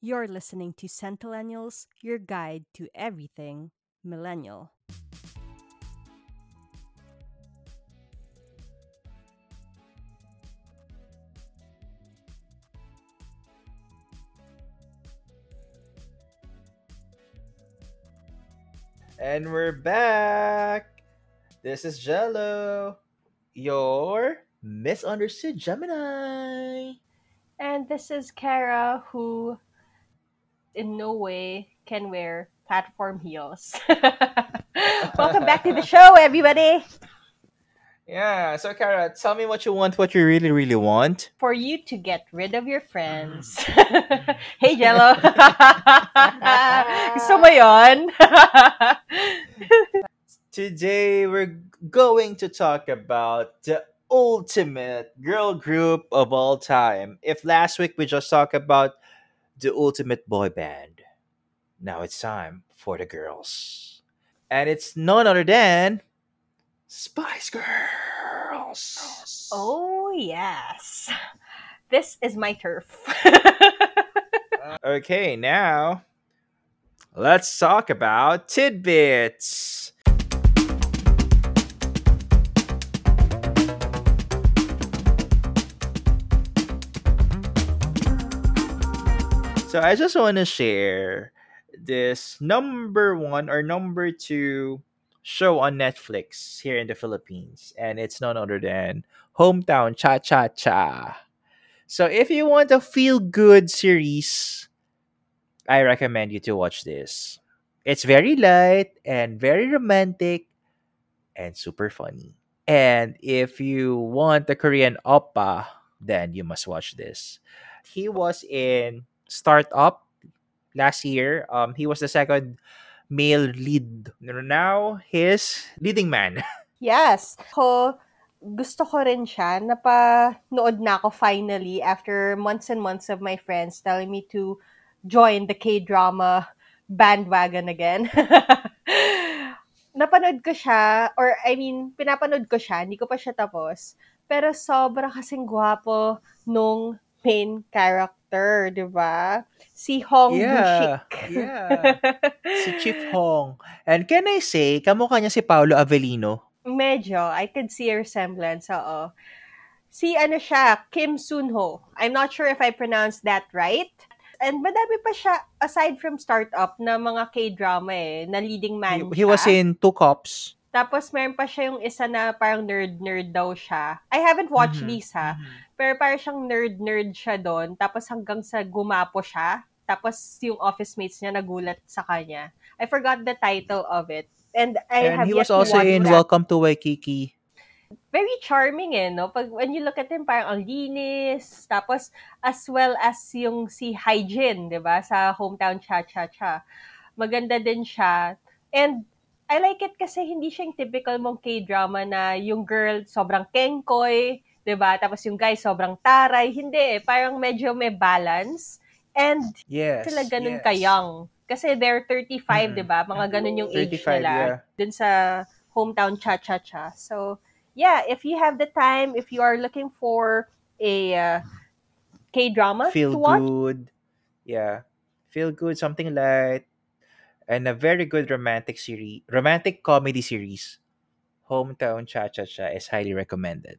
You're listening to Centillennials, your guide to everything millennial. And we're back! This is Jello, your misunderstood Gemini. And this is Kara, who in no way can wear platform heels. Welcome back to the show, everybody. Yeah, so Kara, tell me what you want, what you really, really want. For you to get rid of your friends. Hey, Jello. Gusto mo yun? Today, we're going to talk about the ultimate girl group of all time. If last week we just talked about the ultimate boy band, now it's time for the girls. And it's none other than Spice Girls. Oh, yes. This is my turf. Okay, now let's talk about tidbits. So I just want to share this number one or number two show on Netflix here in the Philippines. And it's none other than Hometown Cha-Cha-Cha. So if you want a feel-good series, I recommend you to watch this. It's very light and very romantic and super funny. And if you want a Korean oppa, then you must watch this. He was in Startup last year. He was the second male lead. Now, his leading man. Yes. Gusto ko rin siya. Napanood na ako finally after months and months of my friends telling me to join the K-drama bandwagon again. Napanood ko siya, or I mean, pinapanood ko siya. Hindi ko pa siya tapos. Pero sobra kasing gwapo nung main character. Diba? Si Hong Bushik. Yeah. Si Chief Hong. And can I say, kamukha niya si Paolo Avelino? Medyo. I could see a resemblance. Oo. Si Kim Sunho. I'm not sure if I pronounced that right. And madami pa siya, aside from Startup, na mga K-drama na leading man. He was in Two Cops. Tapos, meron pa siya yung isa na parang nerd-nerd daw siya. I haven't watched these, pero parang siyang nerd-nerd siya doon. Tapos, hanggang sa gumapo siya. Tapos, yung office mates niya nagulat sa kanya. I forgot the title of it. And he was also in Welcome to Waikiki. Very charming, no? When you look at him, parang ang linis. Tapos, as well as yung si Hyjin, diba? Sa Hometown Cha-Cha-Cha. Maganda din siya. And I like it kasi hindi siya yung typical mong K-drama na yung girl sobrang kengkoy, diba? Tapos yung guy sobrang taray. Hindi parang medyo may balance. And sila ganun ka-young. Kasi they're 35, diba? Mga ganun yung age nila. Dun sa Hometown Cha-Cha-Cha. So, yeah, if you have the time, if you are looking for a K-drama to watch. Feel good. Yeah. Feel good, something light. And a very good romantic comedy series. Hometown Cha-Cha-Cha is highly recommended.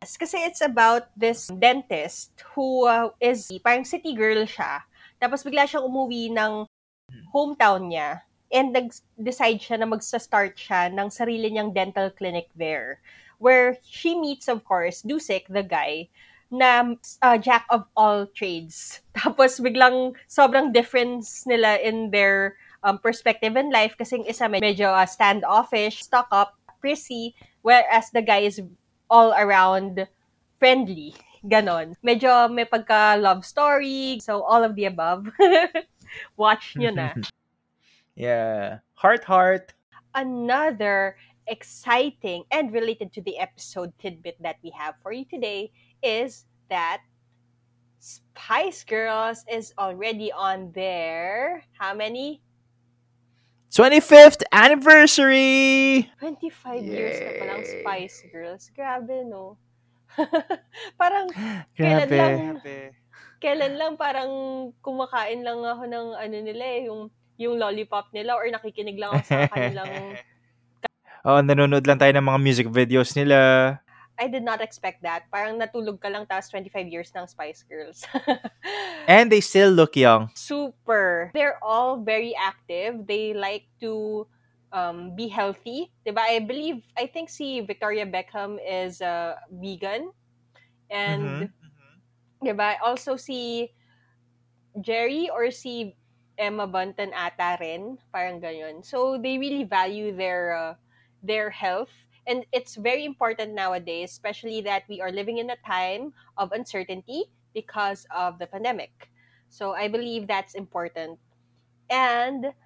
Yes, kasi it's about this dentist who is parang city girl siya. Tapos bigla siyang umuwi ng hometown niya. And nag-decide siya na magsa-start siya ng sarili niyang dental clinic there. Where she meets, of course, Dusek, the guy, na jack of all trades. Tapos biglang sobrang difference nila in their perspective in life, kasing isa medyo standoffish, stuck up, prissy, whereas the guy is all around friendly, ganon. Medyo may pagka love story, so all of the above. Watch nyo na. Yeah, heart. Another exciting and related to the episode tidbit that we have for you today is that Spice Girls is already on their how many? 25th anniversary! 25 years na palang Spice Girls. Grabe, no? Parang, grabe. Kailan lang, Kailan lang parang kumakain lang ako ng ano nila eh, yung lollipop nila or nakikinig lang ako sa kanilang... Oh, nanonood lang tayo ng mga music videos nila. I did not expect that. Parang natulog ka lang tapos 25 years ng Spice Girls. And they still look young. Super. They're all very active. They like to be healthy. Diba? I think si Victoria Beckham is vegan. And, mm-hmm. diba? Also si Geri or si Emma Bunton ata rin. Parang ganyan. So, they really value their health. And it's very important nowadays, especially that we are living in a time of uncertainty because of the pandemic. So I believe that's important. And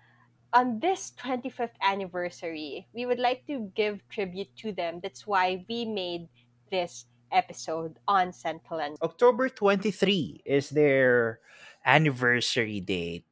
on this 25th anniversary, we would like to give tribute to them. That's why we made this episode on Centillennials. October 23 is their anniversary date.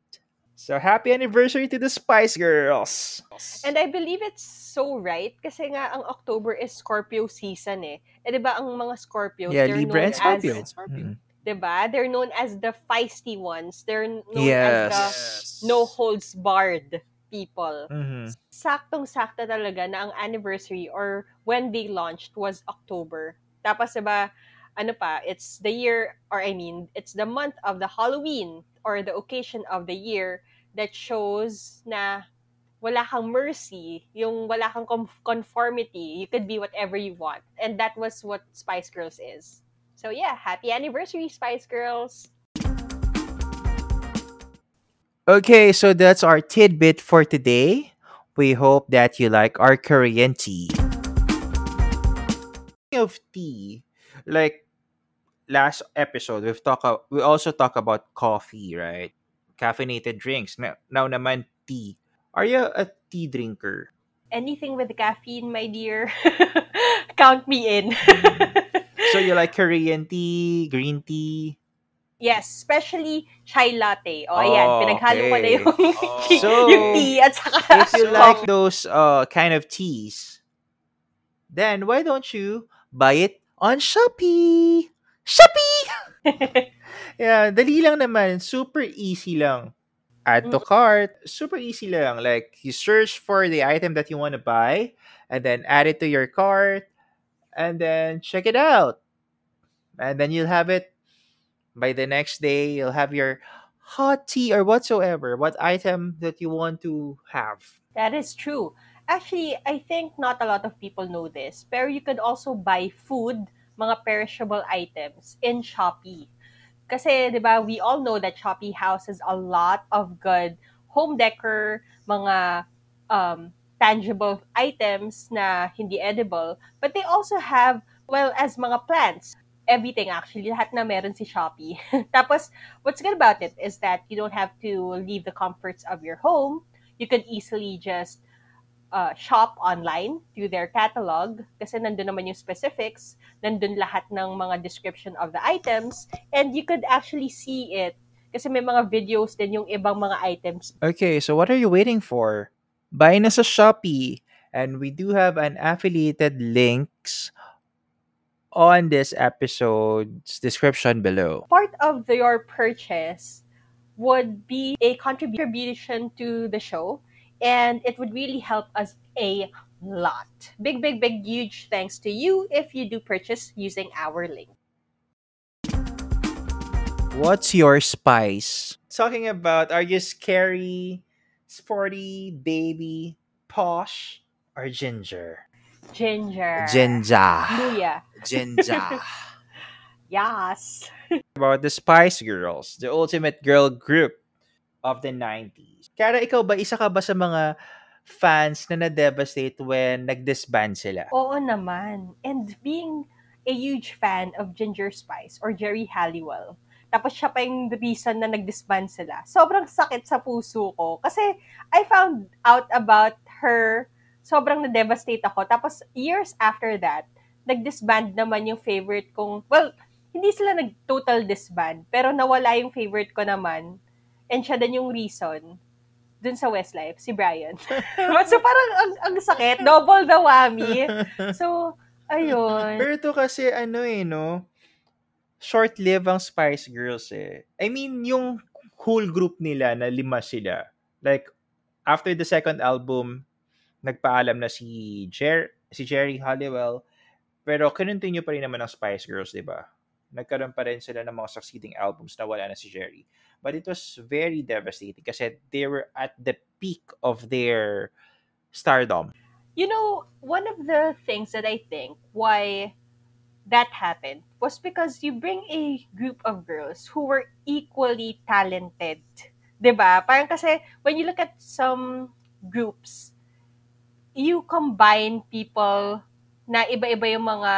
So, happy anniversary to the Spice Girls! And I believe it's so right kasi nga ang October is Scorpio season eh. Eh, diba ang mga Scorpios, yeah, they're Libra known as... Mm-hmm. Diba? They're known as the feisty ones. They're known as the no-holds-barred people. Mm-hmm. Saktong-sakta talaga na ang anniversary or when they launched was October. Tapos, diba, ano pa, it's the year, or I mean, it's the month of the Halloween or the occasion of the year that shows na wala kang mercy, yung wala kang conformity, you could be whatever you want. And that was what Spice Girls is. So yeah, happy anniversary, Spice Girls! Okay, so that's our tidbit for today. We hope that you like our Korean tea. Speaking of tea, like, last episode, we also talk about coffee, right? Caffeinated drinks. Now naman, tea. Are you a tea drinker? Anything with caffeine, my dear. Count me in. So you like Korean tea, green tea? Yes, especially chai latte. Oh, ayan. Pinaghalo ko na yung tea at saka... If you like those kind of teas, then why don't you buy it on Shopee? Shopee! Yeah, dali lang naman. Super easy lang. Add to cart. Super easy lang. Like, you search for the item that you want to buy and then add it to your cart and then check it out. And then you'll have it by the next day. You'll have your hot tea or whatsoever. What item that you want to have. That is true. Actually, I think not a lot of people know this. Pero you could also buy food, mga perishable items in Shopee. Kasi, di ba, we all know that Shopee houses a lot of good home decor, mga tangible items na hindi edible. But they also have, well, as mga plants. Everything, actually. Lahat na meron si Shopee. Tapos, what's good about it is that you don't have to leave the comforts of your home. You can easily just shop online through their catalog kasi nandun naman yung specifics, nandun lahat ng mga description of the items, and you could actually see it kasi may mga videos din yung ibang mga items. Okay, so what are you waiting for? Buy na sa Shopee, and we do have an affiliated links on this episode's description below. Part of your purchase would be a contribution to the show. And it would really help us a lot. Big, big, big, huge thanks to you if you do purchase using our link. What's your spice? Talking about, are you scary, sporty, baby, posh, or ginger? Ginger. Ginger. Luya. Ginger. Yes. About the Spice Girls, the ultimate girl group of the 90s. Kara, ikaw ba, isa ka ba sa mga fans na na-devastate when nag-disband sila? Oo naman. And being a huge fan of Ginger Spice or Geri Halliwell, tapos siya pa yung reason na nag-disband sila, sobrang sakit sa puso ko. Kasi I found out about her, sobrang na-devastate ako. Tapos years after that, nag-disband naman yung favorite kong, well, hindi sila nag-total disband, pero nawala yung favorite ko naman. And siya din yung reason dun sa Westlife, si Brian. So parang ang sakit, double the whammy. So, ayun. Pero ito kasi ano eh, no? short-lived ang Spice Girls eh. I mean, yung whole group nila na lima sila. Like, after the second album, nagpaalam na si Geri Halliwell. Pero kinontinue pa rin naman ang Spice Girls, di ba? Nagkaroon pa rin sila ng mga succeeding albums na wala na si Geri. But it was very devastating kasi they were at the peak of their stardom. You know, one of the things that I think why that happened was because you bring a group of girls who were equally talented. Diba? Parang kasi when you look at some groups, you combine people na iba-iba yung mga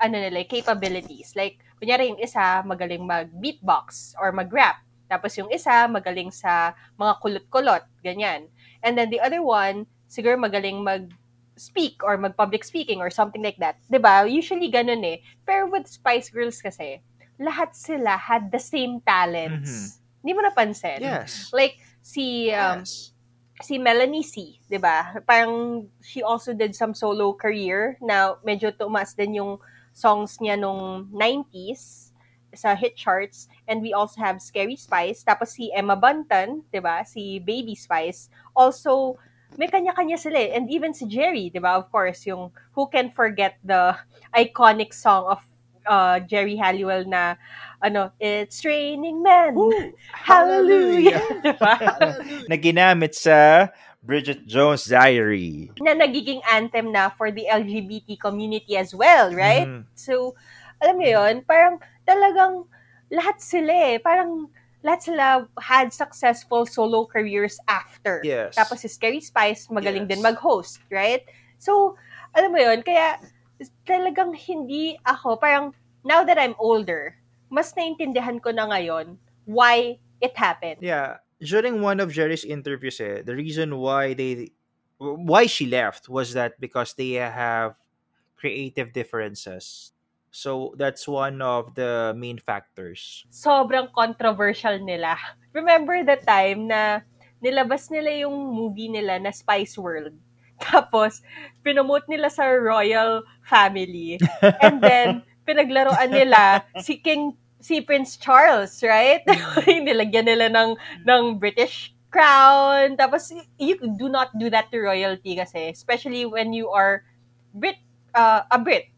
ano nila, capabilities. Like, kunyari yung isa magaling mag-beatbox or mag-rap. Tapos yung isa magaling sa mga kulot-kulot, ganyan. And then the other one, siguro magaling mag-speak or mag-public speaking or something like that. Diba? Usually ganun eh. Pero with Spice Girls kasi, lahat sila had the same talents. Mm-hmm. Hindi mo napansin? Yes. Like, si Melanie C, diba? Parang she also did some solo career na medyo tumaas din yung songs niya nung 90s sa hit charts. And we also have Scary Spice. Tapos si Emma Bunton, diba? Si Baby Spice. Also, may kanya-kanya sila eh. And even si Geri, diba? Of course, yung who can forget the iconic song of Geri Halliwell na ano, it's raining men. Woo! Hallelujah! Diba? Naginamit sa Bridget Jones Diary. Na nagiging anthem na for the LGBT community as well, right? Mm. So, alam mo yun, parang talagang lahat sila eh. Parang lahat sila had successful solo careers after. Yes. Tapos si Scary Spice, magaling din mag-host, right? So, alam mo yun, kaya talagang hindi ako, parang now that I'm older, mas naintindihan ko na ngayon why it happened. Yeah. During one of Geri's interviews eh, the reason why she left was that because they have creative differences. So, that's one of the main factors. Sobrang controversial nila. Remember the time na nilabas nila yung movie nila na Spice World. Tapos, pinomote nila sa royal family. And then, pinaglaruan nila si Prince Charles, right? Nilagyan nila ng British crown. Tapos, you do not do that to royalty kasi. Especially when you are a Brit.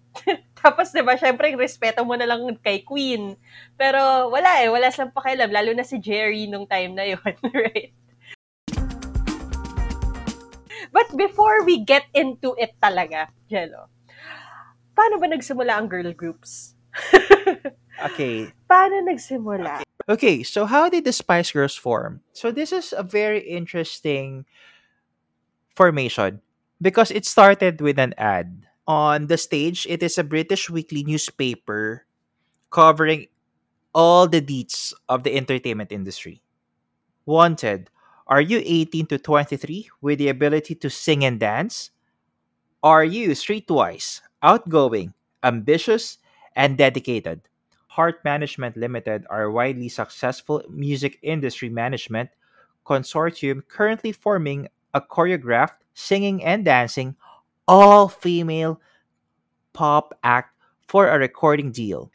Tapos, diba, syempre, respeto mo na lang kay Queen. Pero, wala eh. Wala silang pakialam. Lalo na si Geri nung time na yun, right? But before we get into it talaga, Jello, paano ba nagsimula ang girl groups? Okay. Paano nagsimula? Okay, so how did the Spice Girls form? So this is a very interesting formation because it started with an ad. On the stage, it is a British weekly newspaper covering all the deets of the entertainment industry. Wanted, are you 18 to 23 with the ability to sing and dance? Are you streetwise, outgoing, ambitious, and dedicated? Heart Management Limited are widely successful music industry management consortium currently forming a choreographed, singing and dancing, all-female pop act for a recording deal.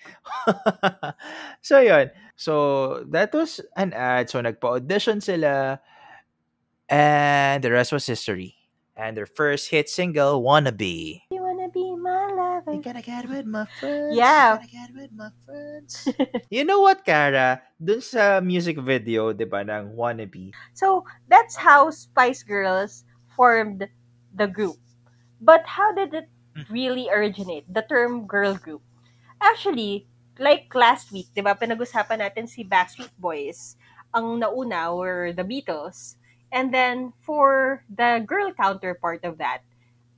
So, yun. So, that was an ad. So, nagpa-audition sila. And the rest was history. And their first hit single, Wannabe. You wanna be my lover. You gotta get with my friends. Yeah. You gotta get with my friends. You know what, Cara? Dun sa music video, di ba, ng Wannabe. So, that's how Spice Girls formed the group. But how did it really originate, the term girl group? Actually, like last week, di ba, pinag-usapan natin si Backstreet Boys. Ang nauna were the Beatles. And then, for the girl counterpart of that,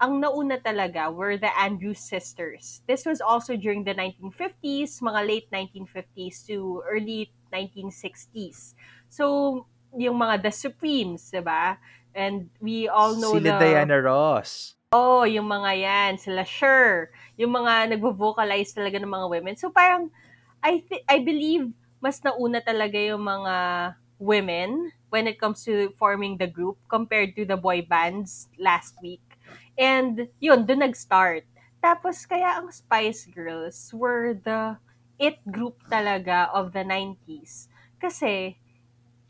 ang nauna talaga were the Andrews Sisters. This was also during the 1950s, mga late 1950s to early 1960s. So, yung mga The Supremes, di ba? And we all know sila Diana Ross. Oh, yung mga yan, sila sure. Yung mga nagvo-vocalize talaga ng mga women. So parang, I believe, mas nauna talaga yung mga women when it comes to forming the group compared to the boy bands last week. And yun, doon nag-start. Tapos kaya ang Spice Girls were the it group talaga of the 90s. Kasi,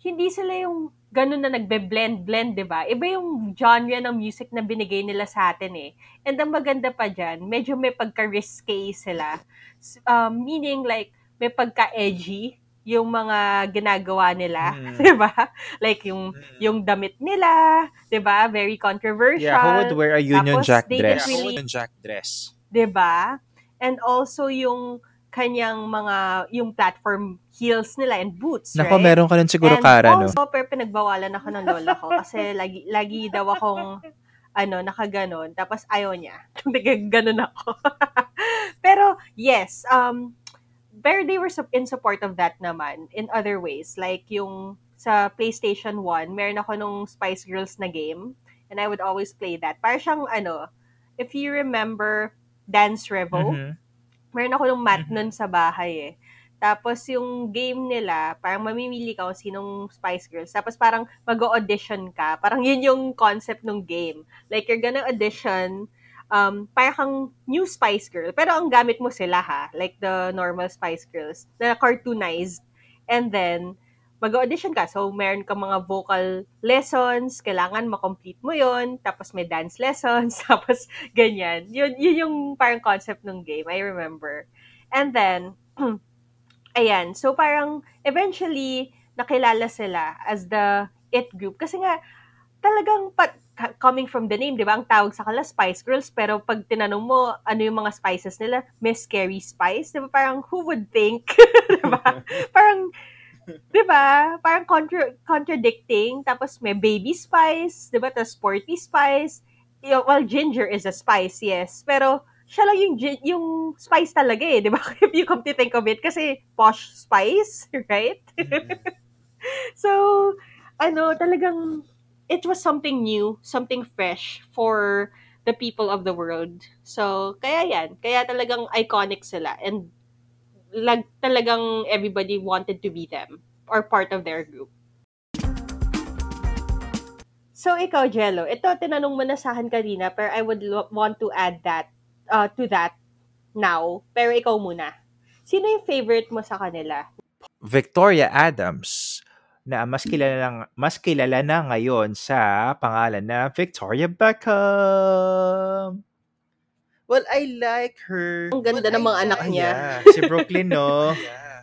hindi sila yung ganun na nagbe-blend-blend, di ba? Iba yung genre ng music na binigay nila sa atin eh. And ang maganda pa dyan, medyo may pagka-risque sila. Meaning like, may pagka-edgy yung mga ginagawa nila, di ba? Like yung damit nila, di ba? Very controversial. Yeah, who would wear a Union Jack dress? Really, Union Jack dress. Di ba? And also yung kanyang mga, yung platform heels nila and boots, right? Nako, meron ka nun siguro, Kara, no? And also, pero pinagbawalan ako ng lola ko kasi lagi daw akong, nakaganon. Tapos, ayaw niya. Nagaganon ako. Pero, yes, pero they were in support of that naman in other ways. Like, yung sa PlayStation 1, meron ako nung Spice Girls na game and I would always play that. Para siyang, if you remember Dance Revo, meron ako nung mat nun sa bahay eh. Tapos yung game nila, parang mamimili ka kung sinong Spice Girls. Tapos parang mag-audition ka. Parang yun yung concept ng game. Like you're gonna audition, parang kang new Spice Girl. Pero ang gamit mo sila ha, like the normal Spice Girls, na cartoonized. And then, mag-audition ka. So, meron ka mga vocal lessons, kailangan makomplete mo yon. Tapos may dance lessons, tapos ganyan. Yun yung parang concept ng game, I remember. And then, ayan, so parang eventually, nakilala sila as the it group. Kasi nga, talagang coming from the name, di ba? Ang tawag sa kanila, Spice Girls. Pero pag tinanong mo, ano yung mga spices nila? Miss Carrie Spice, di ba? Parang, who would think? Di ba? Parang, diba? Parang contradicting. Tapos may baby spice, diba? Tapos sporty spice. Well, ginger is a spice, yes. Pero siya lang yung spice talaga eh, diba? If you come to think of it. Kasi posh spice, right? So, talagang it was something new, something fresh for the people of the world. So, kaya yan. Kaya talagang iconic sila. And talagang everybody wanted to be them or part of their group. So ikaw, Jello, ito tinanong mo na sa akin kanina, pero I would want to add that to that now. Pero ikaw muna. Sino yung favorite mo sa kanila? Victoria Adams, na mas kilala na ngayon sa pangalan na Victoria Beckham. Well, I like her. Ang ganda ng mga anak niya. Yeah.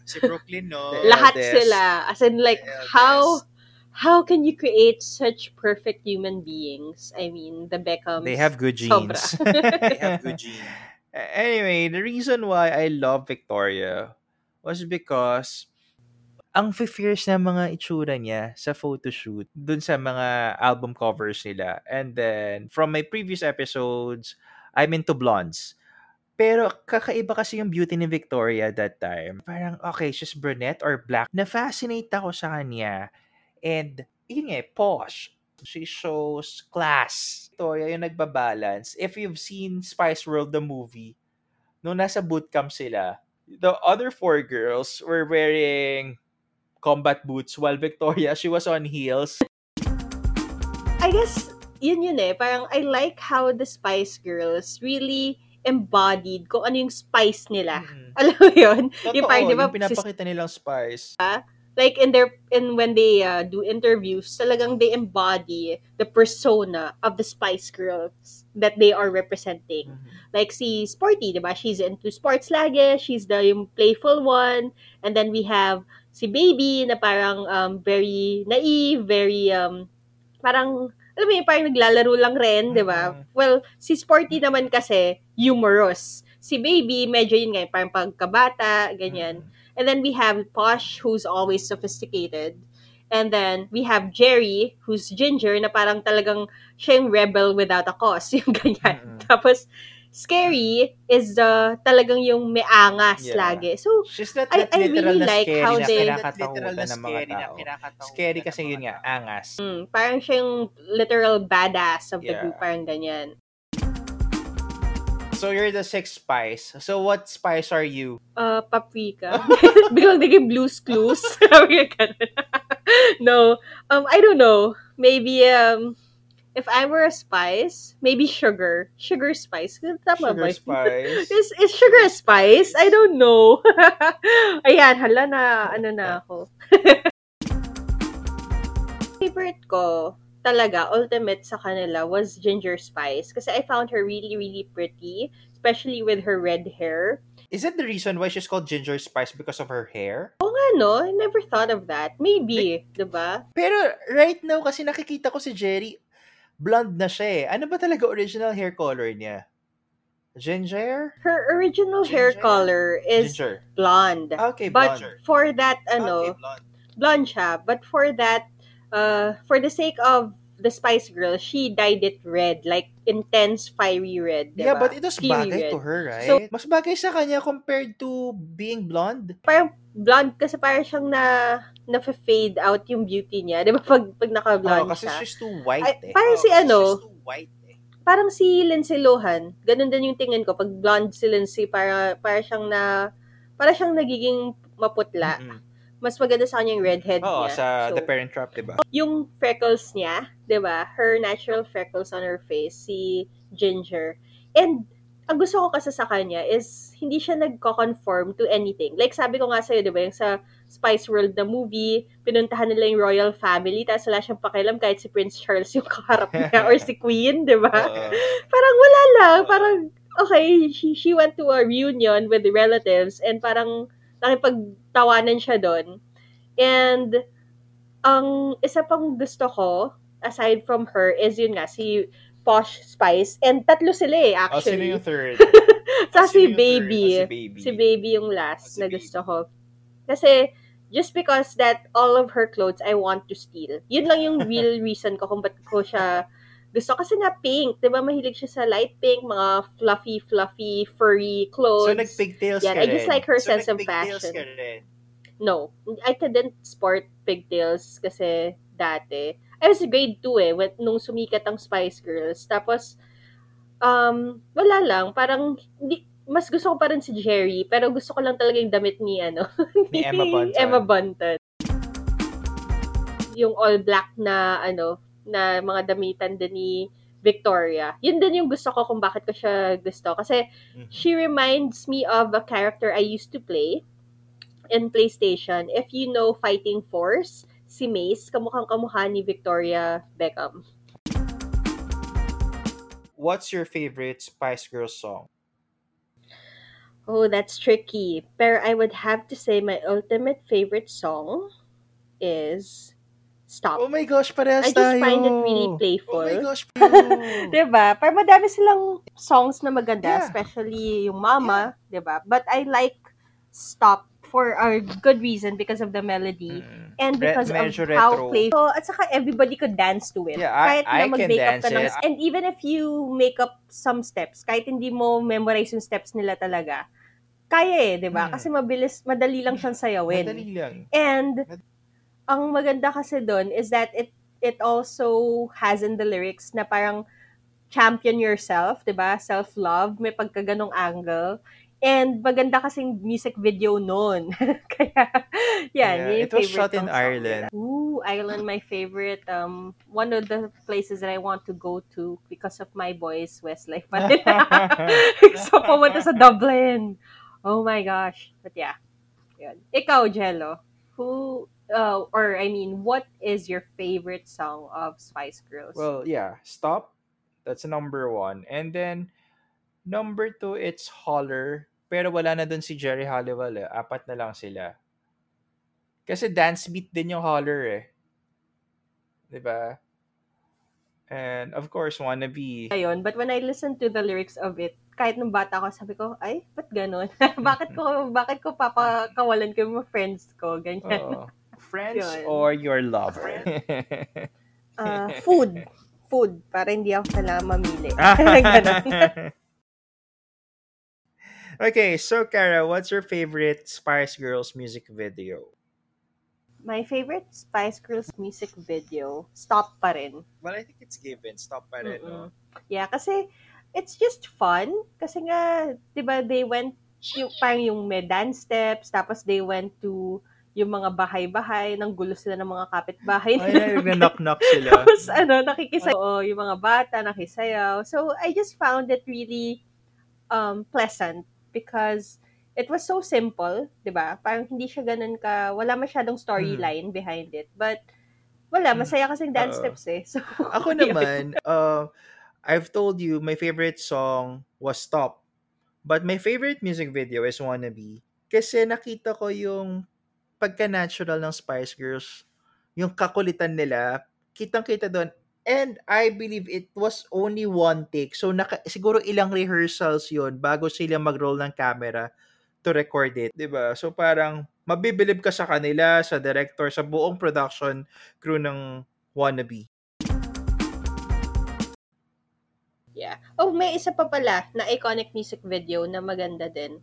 Si Brooklyn, no? Lahat sila. As in, like, how can you create such perfect human beings? I mean, the Beckhams. They have good genes. Anyway, the reason why I love Victoria was because ang fierce na mga itsura niya sa photoshoot dun sa mga album covers nila. And then, from my previous episodes, I'm into blondes. Pero kakaiba kasi yung beauty ni Victoria that time. Parang, okay, she's brunette or black. Na-fascinate ako sa kanya. And, yun nga, posh. She shows class. Victoria yung nagbabalance. If you've seen Spice World, the movie, nung nasa bootcamp sila, the other four girls were wearing combat boots while Victoria, she was on heels. I guess, yun eh, parang I like how the Spice Girls really embodied kung ano yung spice nila. Alam mo yun? Totoo, yung parang, diba, yung pinapakita nilang spice. Like, when they do interviews, talagang they embody the persona of the Spice Girls that they are representing. Like, si Sporty, diba? She's into sports lagi, she's the yung playful one, and then we have si Baby na parang very naive, very parang alam mo yun, parang naglalaro lang rin, di ba? Well, si Sporty naman kasi, humorous. Si Baby, medyo yun nga, parang pagkabata, ganyan. And then we have Posh, who's always sophisticated. And then we have Geri, who's ginger, na parang talagang siya yung rebel without a cause, yung ganyan. Tapos, Scary is the talagang yung may angas lagi. So, I really like how they... Scary kasi yun nga, angas. Parang siya yung literal badass of the group, parang ganyan. So, you're the sixth spice. So, what spice are you? Paprika. Biglang naging Blue's Clues. No. I don't know. Maybe, if I were a spice, maybe sugar. Sugar spice. Tama ba? Sugar spice. Is sugar a spice? I don't know. Ayan, hala na, ano na ako. Favorite ko, talaga, ultimate sa kanila was Ginger Spice. Kasi I found her really, really pretty. Especially with her red hair. Is that the reason why she's called Ginger Spice? Because of her hair? Oo nga, no? I never thought of that. Maybe, diba? Pero right now, kasi nakikita ko si Geri, blonde na siya eh. Ano ba talaga original hair color niya? Ginger? Her original ginger? Hair color is ginger. Blonde. Okay, blonde. But for that, ano, okay, blonde siya. But for that, for the sake of the Spice Girls, she dyed it red, like intense fiery red. Diba? Yeah, but it was bagay red to her, right? So, mas bagay sa kanya compared to being blonde. Parang blonde kasi parang siyang na-fade out yung beauty niya. Diba pag naka-blonde siya? Kasi she's too white eh. Parang si ano, she's too white eh. Parang si Lindsay Lohan, ganun din yung tingin ko. Pag blonde si Lindsay, parang siyang nagiging maputla. Mm-hmm. Mas maganda sa kanya yung redhead niya. Oo, sa The Parent Trap, diba? Yung freckles niya, diba? Her natural freckles on her face, si Ginger. And, ang gusto ko kasi sa kanya is, hindi siya nagko-conform to anything. Like, sabi ko nga sa'yo, diba? Yung sa Spice World na movie, pinuntahan nila yung royal family, tapos wala siyang pakialam kahit si Prince Charles yung kaharap niya, or si Queen, diba? Parang wala lang. Parang, okay, she went to a reunion with the relatives, and parang, nakipagtawanan siya doon. And, ang isa pang gusto ko, aside from her, is yun nga, si Posh Spice. And tatlo sila eh, actually. Oh, sino yung third? Sa si Baby. Si Baby yung last na gusto ko. Kasi, just because that all of her clothes I want to steal. Yun lang yung real reason ko kung ba't ko siya gusto. Kasi na pink, diba? Mahilig siya sa light pink, mga fluffy, furry clothes. So, nag-pigtails ka rin. I just like her sense of fashion. No, I couldn't sport pigtails kasi dati. I was grade 2 eh, nung sumikat ang Spice Girls. Tapos, wala lang. Parang, mas gusto ko pa rin si Geri, pero gusto ko lang talaga yung damit ni, ni Emma Bunton. Yung all-black na, na mga damitan din ni Victoria. Yun din yung gusto ko kung bakit ko siya gusto. Kasi she reminds me of a character I used to play in PlayStation. If you know Fighting Force, si Mace, kamukhang-kamukha ni Victoria Beckham. What's your favorite Spice Girls song? Oh, that's tricky. Pero I would have to say my ultimate favorite song is Stop. Oh my gosh, parehas tayo. I just find it really playful. Oh my gosh, diba? Parang madami silang songs na maganda, especially yung Mama, diba? But I like Stop for a good reason because of the melody and because of how playful. At saka everybody could dance to it. Yeah, kahit I can dance it. And even if you make up some steps, kahit hindi mo memorize yung steps nila talaga, kaya eh, diba? Kasi mabilis, madali lang siyang sayawin. Madali lang. And ang maganda kasi doon is that it also has in the lyrics na parang champion yourself, diba? Self-love, may pagkaganong angle. And maganda kasing music video noon. Kaya, yan. It was shot in Ireland. Ooh, Ireland, my favorite. One of the places that I want to go to because of my boys, Westlife. So, pumunta sa Dublin. Oh my gosh. But yeah. Yan. Ikaw, Jello, what is your favorite song of Spice Girls? Well, yeah, Stop. That's number 1. And then, number 2, it's Holler. Pero wala na dun si Geri Halliwell eh. 4 na lang sila. Kasi dance beat din yung Holler eh. Diba? And, of course, Wannabe. Ayun, but when I listen to the lyrics of it, kahit nung bata ko, sabi ko, ay, ba't ganun? bakit ko papakawalan ko yung mga friends ko? Ganyan. Oh. Friends yun. Or your lover? Food. Food. Para hindi ako kailangan mamili. Okay, so Cara, what's your favorite Spice Girls music video? My favorite Spice Girls music video, Stop pa rin. Well, I think it's given. Stop pa rin. No? Yeah, kasi it's just fun. Kasi nga, diba, they went parang yung may dance steps, tapos they went to yung mga bahay-bahay, nang gulo sila ng mga kapitbahay. Ay, knock-knock sila. Tapos, nakikisayaw. Oo, yung mga bata, nakikisayaw. So, I just found it really pleasant because it was so simple, di ba? Parang hindi siya ganun ka, wala masyadong storyline behind it. But, wala, masaya kasing dance steps eh. So, ako naman, I've told you, my favorite song was Stop. But my favorite music video is Wannabe. Kasi nakita ko yung pagka-natural ng Spice Girls, yung kakulitan nila, kitang-kita doon. And I believe it was only one take. So, siguro ilang rehearsals yon bago sila mag-roll ng camera to record it. Diba? So, parang mabibilib ka sa kanila, sa director, sa buong production crew ng Wannabe. Yeah. Oh, may isa pa pala na iconic music video na maganda din.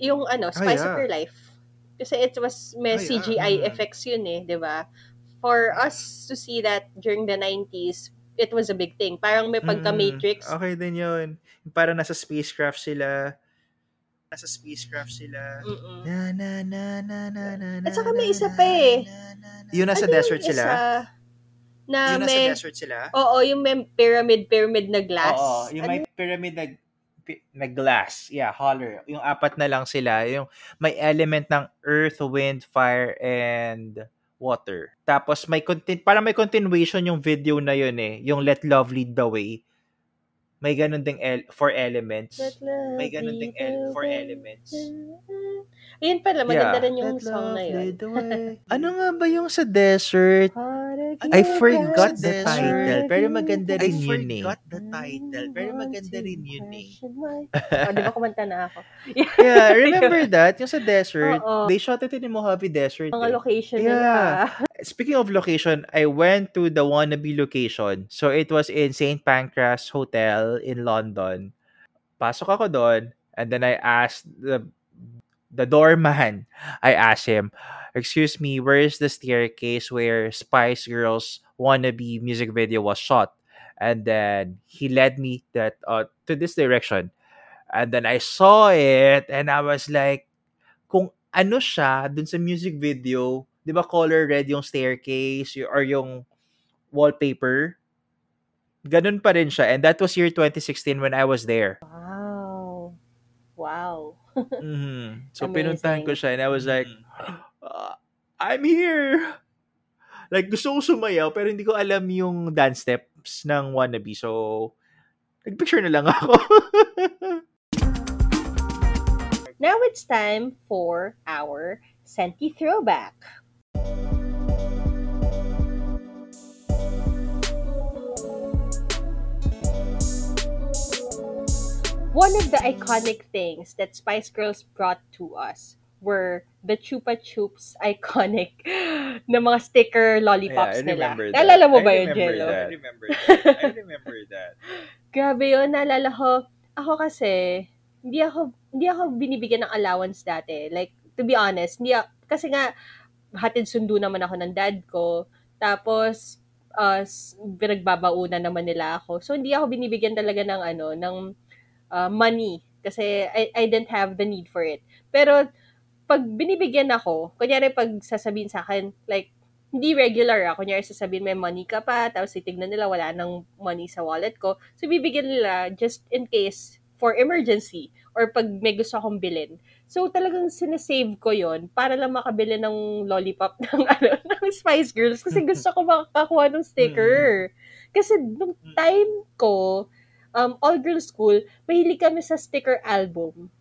Yung Spice Up Your Life. Kasi it was may CGI effects yun eh, di ba? For us to see that during the 90s, it was a big thing. Parang may pagka-Matrix. Okay din yun. Parang nasa spacecraft sila. Mm-mm. Na. At saka may isa pa eh. Yung nasa desert sila? Yung nasa desert sila? Oo, yung may pyramid na glass. Oo, yung may pyramid na glass. Yeah, holler. Yung apat na lang sila. Yung may element ng earth, wind, fire, and water. Tapos parang may continuation yung video na yun eh. Yung Let Love Lead the Way. May ganun ding four elements. May ganun ding four elements. Ayun pala, maganda rin yung song na yun. Ano nga ba yung sa desert? I forgot the title. Pero maganda rin yun eh. Di ba kumanta na ako? Yeah, remember that? Yung sa desert, they shot it in Mojave Desert. Mga location nila. Speaking of location, I went to the Wannabe location. So, it was in St. Pancras Hotel in London. Pasok ako doon, and then I asked the doorman, I asked him, excuse me, where is the staircase where Spice Girls Wannabe music video was shot? And then he led me to this direction. And then I saw it, and I was like, kung ano siya dun sa music video, di ba color red yung staircase or yung wallpaper? Ganun pa rin siya. And that was year 2016 when I was there. Wow. So, pinuntahan ko siya and I was like, I'm here! Like, gusto ko sumayaw pero hindi ko alam yung dance steps ng Wannabe. So, nagpicture na lang ako. Now it's time for our Senti Throwback. One of the iconic things that Spice Girls brought to us were the Chupa Chups iconic na mga sticker lollipops nila. Naalala mo ba yun, Jello? I remember that. Grabe yun, naalala ko. Ako kasi, hindi ako binibigyan ng allowance dati. Like, to be honest, kasi nga, hatid sundo naman ako ng dad ko. Tapos, pinagbabaunan naman nila ako. So, hindi ako binibigyan talaga ng money kasi I didn't have the need for it. Pero pag binibigyan ako, kunyari pag sasabihin sa akin, like, hindi regular ako, kunyari sasabihin may money ka pa, tapos titignan nila, wala nang money sa wallet ko. So, bibigyan nila just in case for emergency or pag may gusto akong bilhin. So, talagang sinasave ko yon para lang makabili ng lollipop ng Spice Girls kasi gusto ko makakuha ng sticker. Kasi nung time ko, all-girls school, mahilig kami sa sticker album.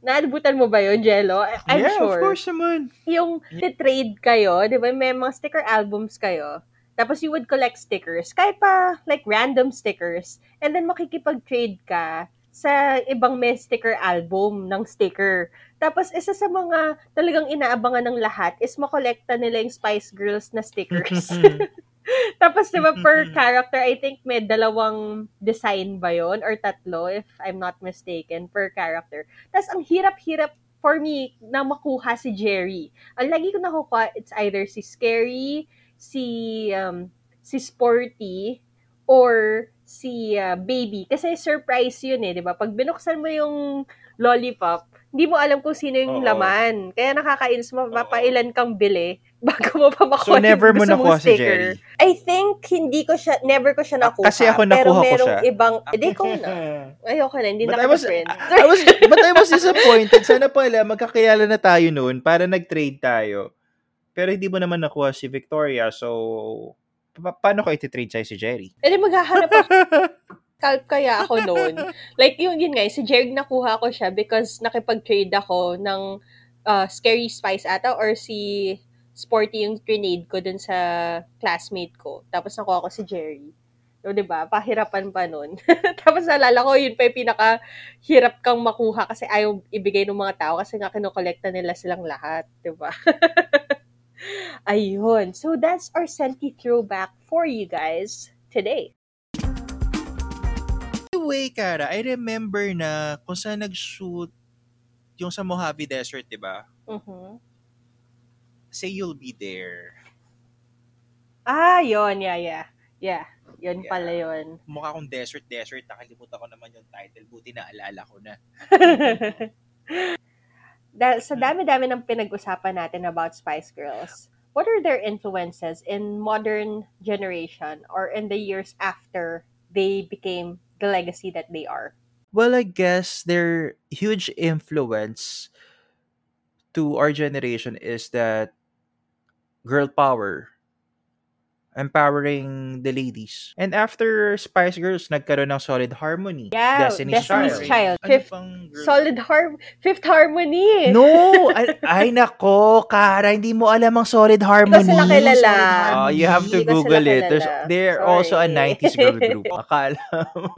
Naabutan mo ba yun, Jello? I'm sure. Yeah, of course naman. Yung trade kayo, di ba? May mga sticker albums kayo. Tapos you would collect stickers. Kahit pa, like, random stickers. And then makikipag-trade ka sa ibang may sticker album ng sticker. Tapos, isa sa mga talagang inaabangan ng lahat is makolekta nila yung Spice Girls na stickers. Tapos, diba, per character, I think may dalawang design ba yun? Or tatlo, if I'm not mistaken, per character. Tapos, ang hirap-hirap for me na makuha si Geri. Ang lagi ko nakukuha, it's either si Scary, si Sporty, or si Baby. Kasi surprise yun eh, diba? Pag binuksan mo yung lollipop, hindi mo alam kung sino yung laman. Kaya nakakainis mo, mapailan kang bili bago mo pa makuha. So, never mo nakuha si Jerry? I think, hindi ko siya, never ko siya nakuha. Kasi ako nakuha ko siya. Pero ibang, hindi ko na. Ayoko na, hindi na friend. But I was disappointed. Sana pala, magkakilala na tayo noon para nag-trade tayo. Pero hindi mo naman nakuha si Victoria, so, paano ko iti-trade sa'yo si Jerry? Eh, maghahanap ako. Kalp kaya ako noon. Like, yun nga, si Jerry nakuha ko siya because nakipag-trade ako ng Scary Spice ata or si Sporty yung trinade ko dun sa classmate ko. Tapos nakuha ko si Jerry. So, diba? Pahirapan pa noon. Tapos naalala ko, yun pa yung pinaka-hirap kang makuha kasi ayaw ibigay ng mga tao kasi nga kinukolekta nila silang lahat. Diba? Ayun. So, that's our Senti throwback for you guys today. Way, Cara, I remember na kung saan nag-shoot yung sa Mojave Desert, diba? Mm-hmm. Say You'll Be There. Ah, yun, yeah. Yeah, yun pala yun. Mukha akong desert, nakalimutan ko naman yung title, buti naalala ko na. Sa dami-dami ng pinag-usapan natin about Spice Girls, what are their influences in modern generation or in the years after they became the legacy that they are? Well, I guess their huge influence to our generation is that girl power, empowering the ladies. And after Spice Girls, nagkaroon ng Solid Harmony. Yeah, Destiny's Child. Fifth Harmony. No! Ay, nako, Cara, hindi mo alam ang Solid Harmony. Hindi ko sila kilala. Oh, you have to Google it. They're also a 90s girl group. Akala mo.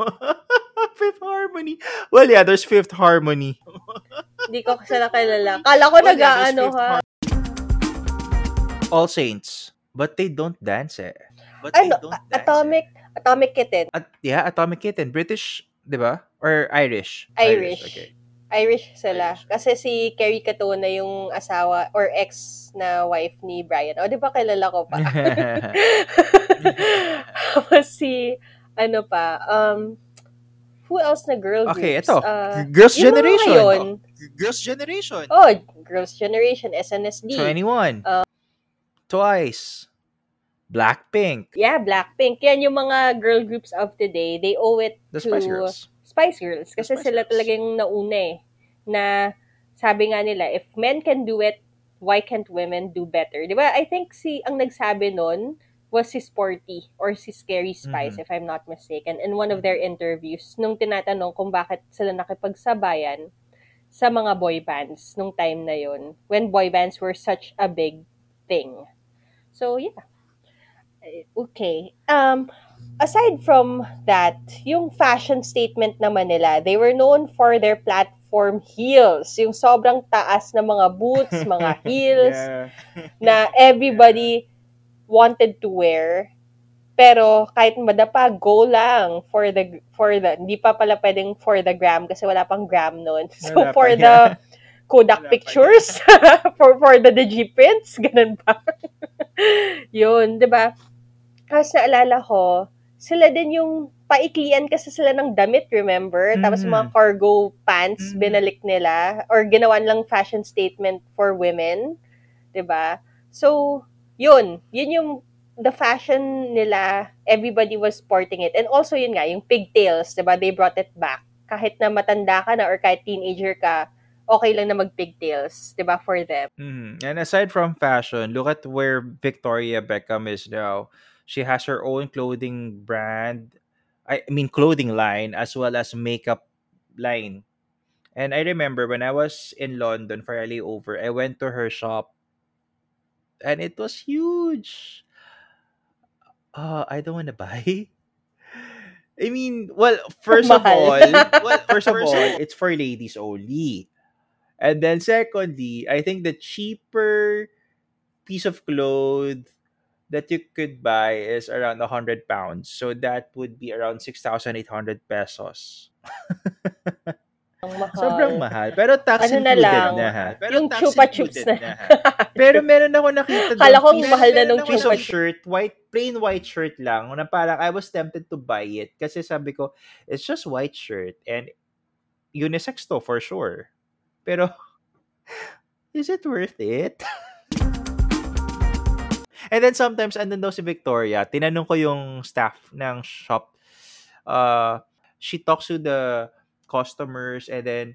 Fifth Harmony. Well, yeah, there's Fifth Harmony. Hindi ko sila kilala. Akala ko All Saints. But they don't dance eh. Atomic Kitten. Atomic Kitten. British, di ba? Or Irish? Irish. Okay. Irish sila. Irish. Kasi si Kerry Katona yung asawa or ex na wife ni Brian. O, di ba kilala ko pa? Si, who else na girl groups? Okay, ito. Girls' Generation. Girls' Generation. Oh, Girls' Generation. SNSD. 21. Twice. Blackpink. Yeah, Blackpink. Yan yung mga girl groups of today. They owe it to Spice Girls. Kasi sila talaga yung nauna eh. Na sabi nga nila, if men can do it, why can't women do better? Diba? I think ang nagsabi nun was si Sporty or si Scary Spice, if I'm not mistaken, in one of their interviews nung tinatanong kung bakit sila nakipagsabayan sa mga boy bands nung time na yun. When boy bands were such a big thing. So, yeah. Okay. Aside from that, yung fashion statement naman nila, they were known for their platform heels. Yung sobrang taas na mga boots, mga heels, na everybody wanted to wear. Pero kahit madapa, go lang for the hindi pa pala pwedeng for the gram kasi wala pang gram noon. So, the Kodak pictures for the digi prints, ganun ba? Yun, di ba? Kasi naalala ko, sila din yung paiklian kasi sila ng damit, remember? Tapos mga cargo pants, binalik nila or ginawan lang fashion statement for women, di ba? So, yun yung the fashion nila, everybody was sporting it. And also yun nga, yung pigtails, di ba? They brought it back. Kahit na matanda ka na or kahit teenager ka, okay lang na mag-pigtails, di ba, for them. And aside from fashion, look at where Victoria Beckham is now. She has her own clothing brand, clothing line, as well as makeup line. And I remember when I was in London for a layover, I went to her shop, and it was huge. I don't want to buy. First of all, it's for ladies only. And then secondly, I think the cheaper piece of clothes that you could buy is around 100 pounds. So that would be around 6,800 pesos. Mahal. Sobrang mahal. Pero tax included na ha. Yung chupa chups na. Pero meron ako nakita doon. Kala ko mahal na nung chupa shirt. Plain white shirt lang. Na parang I was tempted to buy it. Kasi sabi ko, it's just white shirt. And unisex to for sure. Pero, is it worth it? And then sometimes, andun daw si Victoria, tinanong ko yung staff ng shop. She talks to the customers and then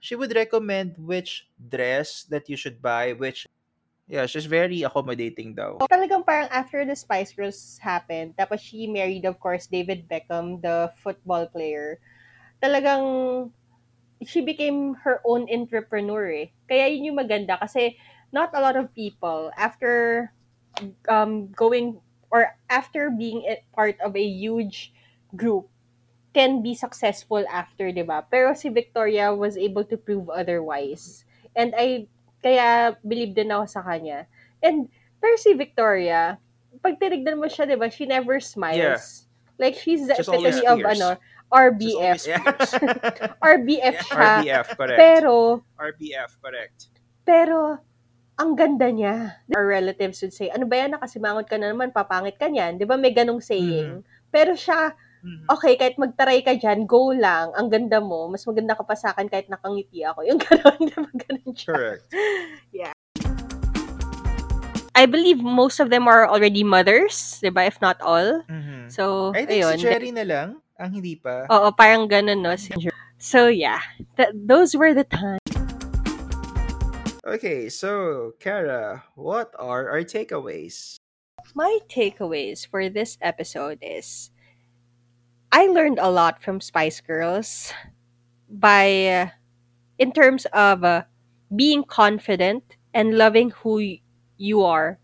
she would recommend which dress that you should buy, which, yeah, she's very accommodating daw. Talagang parang after the Spice Girls happened, tapos she married, of course, David Beckham, the football player. Talagang, she became her own entrepreneur eh. Kaya yun yung maganda kasi not a lot of people after going or after being a part of a huge group can be successful after, diba? Pero si Victoria was able to prove otherwise. And kaya believe din ako sa kanya. And pero si Victoria, pag tinignan mo siya, diba, she never smiles. Yeah. Like she's the epitome of RBF. Yeah. RBF siya. RBF, correct. Pero, RBF, correct. Pero, ang ganda niya. Our relatives would say, ano ba yan? Nakasimangot ka na naman, papangit ka niyan. Di ba may ganong saying? Mm-hmm. Pero siya, okay, kahit magtaray ka dyan, go lang. Ang ganda mo. Mas maganda ka pa sa akin kahit nakangiti ako. Yung ganon, di ba ganon siya? Correct. Yeah. I believe most of them are already mothers, di ba? If not all. Mm-hmm. So, I think ayun. Si Cherry na lang, ang hindi pa. Oo, parang ganon, no? So, yeah. Those were the times. Okay, so, Cara, what are our takeaways? My takeaways for this episode is I learned a lot from Spice Girls by in terms of being confident and loving who you are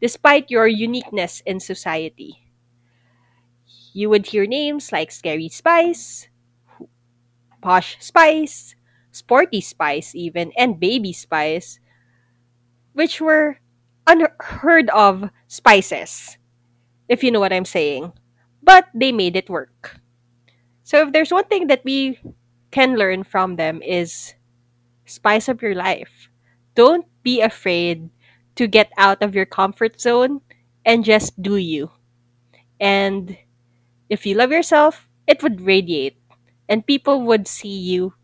despite your uniqueness in society. You would hear names like Scary Spice, Posh Spice, Sporty Spice even, and Baby Spice, which were unheard of spices, if you know what I'm saying. But they made it work. So if there's one thing that we can learn from them is spice up your life. Don't be afraid to get out of your comfort zone and just do you. And if you love yourself, it would radiate and people would see you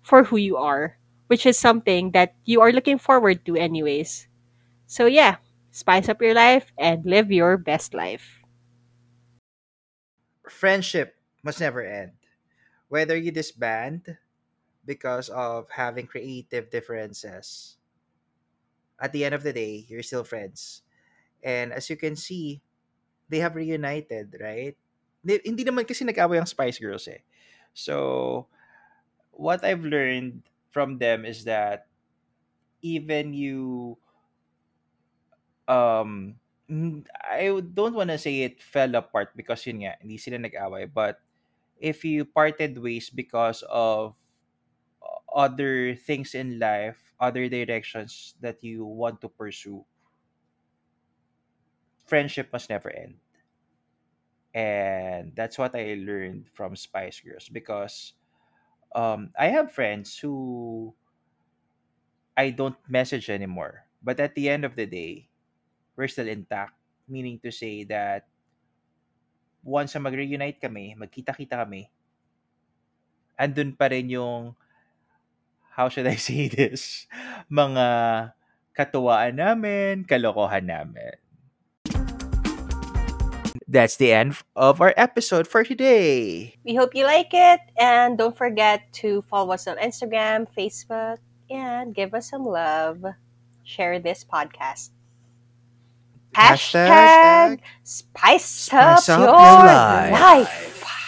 for who you are, which is something that you are looking forward to anyways. So yeah, spice up your life and live your best life. Friendship must never end. Whether you disband because of having creative differences, at the end of the day, you're still friends. And as you can see, they have reunited, right? Hindi naman kasi nag-away ang Spice Girls eh. So, what I've learned from them is that even you, I don't want to say it fell apart because yun nga, hindi sila nag-away, but if you parted ways because of other things in life, other directions that you want to pursue, friendship must never end. And that's what I learned from Spice Girls because I have friends who I don't message anymore. But at the end of the day, we're still intact. Meaning to say that once na mag-reunite kami, magkita-kita kami, andun pa rin yung, how should I say this? Mga katuwaan namin, kalokohan namin. That's the end of our episode for today. We hope you like it. And don't forget to follow us on Instagram, Facebook, and give us some love. Share this podcast. Hashtag Spice Up Your Life.